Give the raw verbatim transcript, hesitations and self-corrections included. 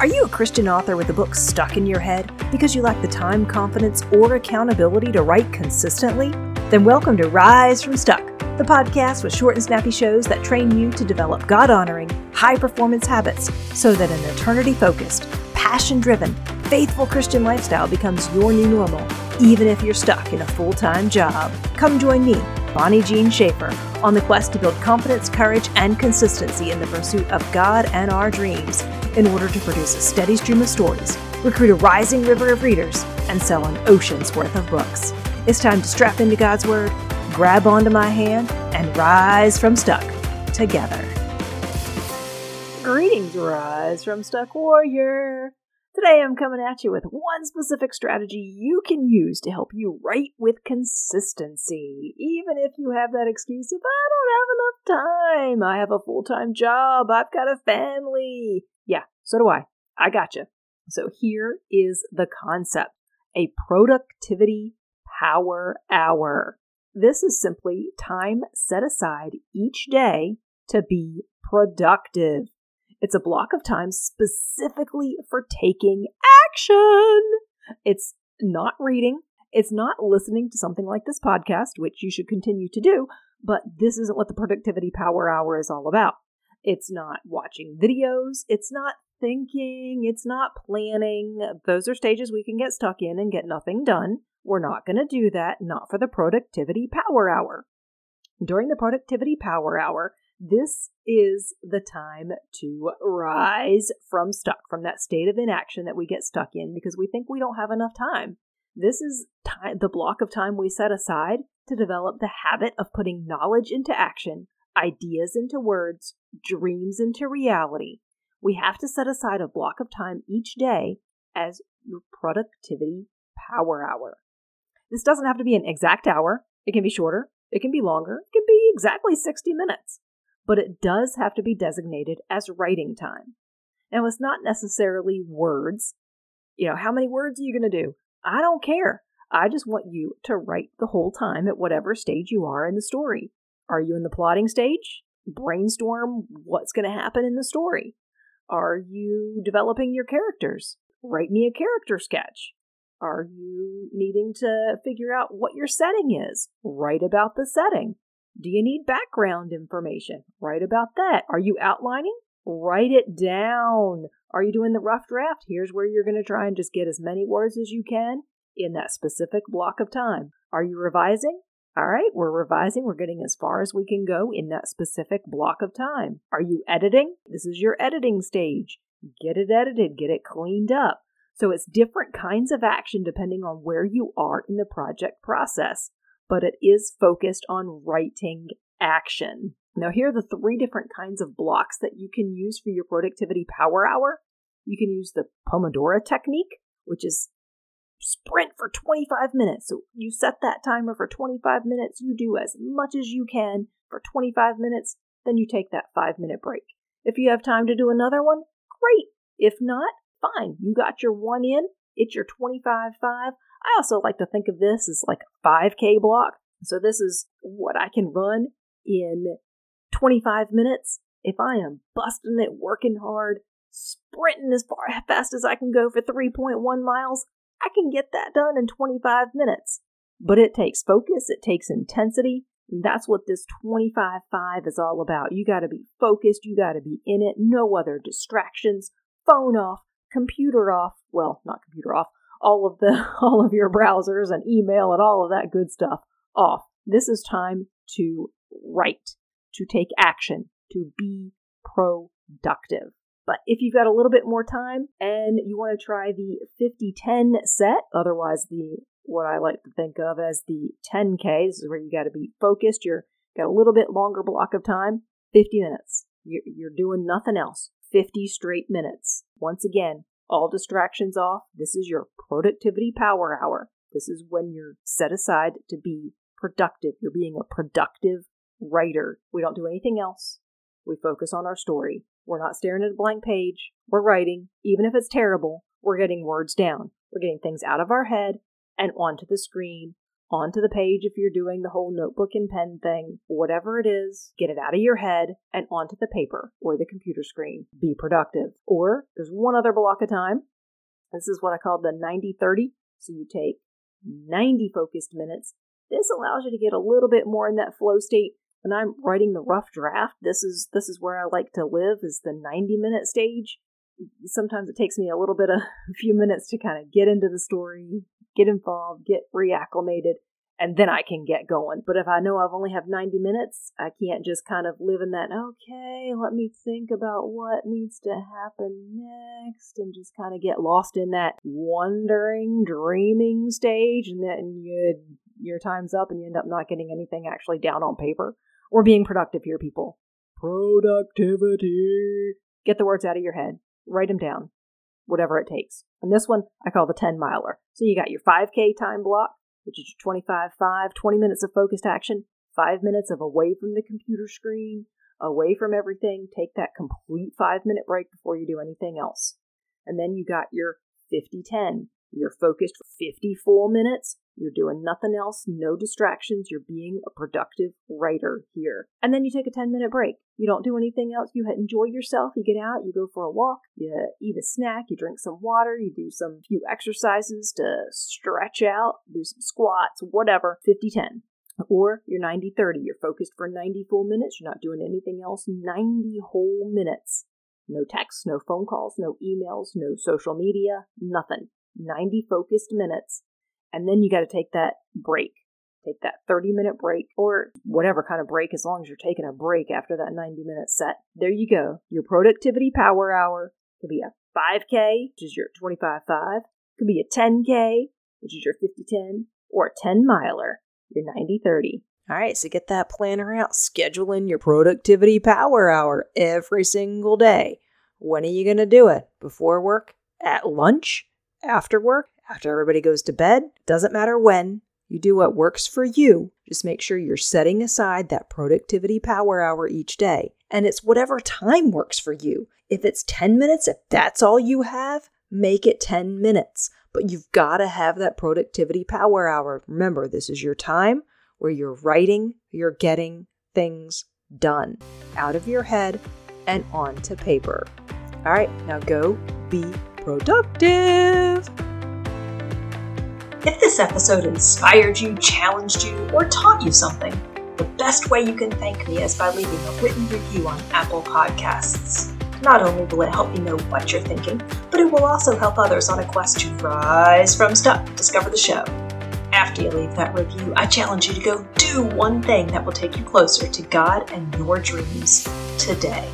Are you a Christian author with a book stuck in your head because you lack the time, confidence, or accountability to write consistently? Then welcome to Rise From Stuck, the podcast with short and snappy shows that train you to develop God-honoring, high-performance habits so that an eternity-focused, passion-driven, faithful Christian lifestyle becomes your new normal, even if you're stuck in a full-time job. Come join me, Bonnie Jean Schaefer, on the quest to build confidence, courage, and consistency in the pursuit of God and our dreams in order to produce a steady stream of stories, recruit a rising river of readers, and sell an ocean's worth of books. It's time to strap into God's Word, grab onto my hand, and rise from stuck together. Greetings, Rise From Stuck Warrior. Today I'm coming at you with one specific strategy you can use to help you write with consistency, even if you have that excuse of, I don't have enough time, I have a full-time job, I've got a family. Yeah, so do I. I gotcha. So here is the concept, a productivity power hour. This is simply time set aside each day to be productive. It's a block of time specifically for taking action. It's not reading. It's not listening to something like this podcast, which you should continue to do, but this isn't what the productivity power hour is all about. It's not watching videos. It's not thinking. It's not planning. Those are stages we can get stuck in and get nothing done. We're not going to do that, not for the productivity power hour. During the productivity power hour, this is the time to rise from stuck, from that state of inaction that we get stuck in because we think we don't have enough time. This is time, the block of time we set aside to develop the habit of putting knowledge into action, ideas into words, dreams into reality. We have to set aside a block of time each day as your productivity power hour. This doesn't have to be an exact hour. It can be shorter. It can be longer. It can be exactly sixty minutes. But it does have to be designated as writing time. Now, it's not necessarily words. You know, how many words are you going to do? I don't care. I just want you to write the whole time at whatever stage you are in the story. Are you in the plotting stage? Brainstorm what's going to happen in the story. Are you developing your characters? Write me a character sketch. Are you needing to figure out what your setting is? Write about the setting. Do you need background information? Write about that. Are you outlining? Write it down. Are you doing the rough draft? Here's where you're going to try and just get as many words as you can in that specific block of time. Are you revising? All right, we're revising. We're getting as far as we can go in that specific block of time. Are you editing? This is your editing stage. Get it edited. Get it cleaned up. So it's different kinds of action depending on where you are in the project process, but it is focused on writing action. Now, here are the three different kinds of blocks that you can use for your productivity power hour. You can use the Pomodoro technique, which is sprint for twenty-five minutes. So you set that timer for twenty-five minutes, you do as much as you can for twenty-five minutes, then you take that five-minute break. If you have time to do another one, great. If not, fine. You got your one in. It's your twenty-five five. I also like to think of this as like a five K block. So this is what I can run in twenty-five minutes. If I am busting it, working hard, sprinting as far as fast as I can go for three point one miles, I can get that done in twenty-five minutes. But it takes focus. It takes intensity. And that's what this twenty-five five is all about. You got to be focused. You got to be in it. No other distractions. Phone off. Computer off. Well, not computer off. all of the all of your browsers and email and all of that good stuff off. This is time to write, to take action, to be productive. But if you've got a little bit more time and you want to try the fifty ten set, otherwise the what I like to think of as the ten K, this is where you got to be focused. You're got a little bit longer block of time, fifty minutes. You're, you're doing nothing else. fifty straight minutes. Once again, all distractions off. This is your productivity power hour. This is when you're set aside to be productive. You're being a productive writer. We don't do anything else. We focus on our story. We're not staring at a blank page. We're writing. Even if it's terrible, we're getting words down. We're getting things out of our head and onto the screen onto the page if you're doing the whole notebook and pen thing, whatever it is, get it out of your head and onto the paper or the computer screen. Be productive. Or there's one other block of time. This is what I call the ninety thirty. So you take ninety focused minutes. This allows you to get a little bit more in that flow state. When I'm writing the rough draft, this is this is where I like to live, is the ninety minute stage. Sometimes it takes me a little bit of a few minutes to kind of get into the story, get involved, get reacclimated, and then I can get going. But if I know I've only have ninety minutes, I can't just kind of live in that, okay, let me think about what needs to happen next, and just kind of get lost in that wandering, dreaming stage, and then you, your time's up and you end up not getting anything actually down on paper or being productive here, people. Productivity. Get the words out of your head. Write them down, whatever it takes. And this one I call the ten miler. So you got your five K time block, which is your twenty-five five, twenty minutes of focused action, five minutes of away from the computer screen, away from everything. Take that complete five minute break before you do anything else. And then you got your fifty ten. You're focused for fifty full minutes. You're doing nothing else, no distractions. You're being a productive writer here. And then you take a ten minute break. You don't do anything else. You enjoy yourself. You get out, you go for a walk, you eat a snack, you drink some water, you do some few exercises to stretch out, do some squats, whatever. fifty ten. Or you're ninety thirty. You're focused for ninety full minutes. You're not doing anything else. ninety whole minutes. No texts, no phone calls, no emails, no social media, nothing. ninety focused minutes, and then you got to take that break. Take that thirty minute break or whatever kind of break, as long as you're taking a break after that ninety minute set. There you go. Your productivity power hour could be a five K, which is your twenty-five five, could be a ten K, which is your fifty ten, or a ten miler, your ninety thirty. All right, so get that planner out, schedule in your productivity power hour every single day. When are you going to do it? Before work? At lunch? After work, after everybody goes to bed, doesn't matter when, you do what works for you. Just make sure you're setting aside that productivity power hour each day. And it's whatever time works for you. If it's ten minutes, if that's all you have, make it ten minutes. But you've got to have that productivity power hour. Remember, this is your time where you're writing, you're getting things done out of your head and onto paper. All right, now go be productive. If this episode inspired you, challenged you, or taught you something, the best way you can thank me is by leaving a written review on Apple Podcasts. Not only will it help you know what you're thinking, but it will also help others on a quest to rise from stuck, discover the show. After you leave that review, I challenge you to go do one thing that will take you closer to God and your dreams today.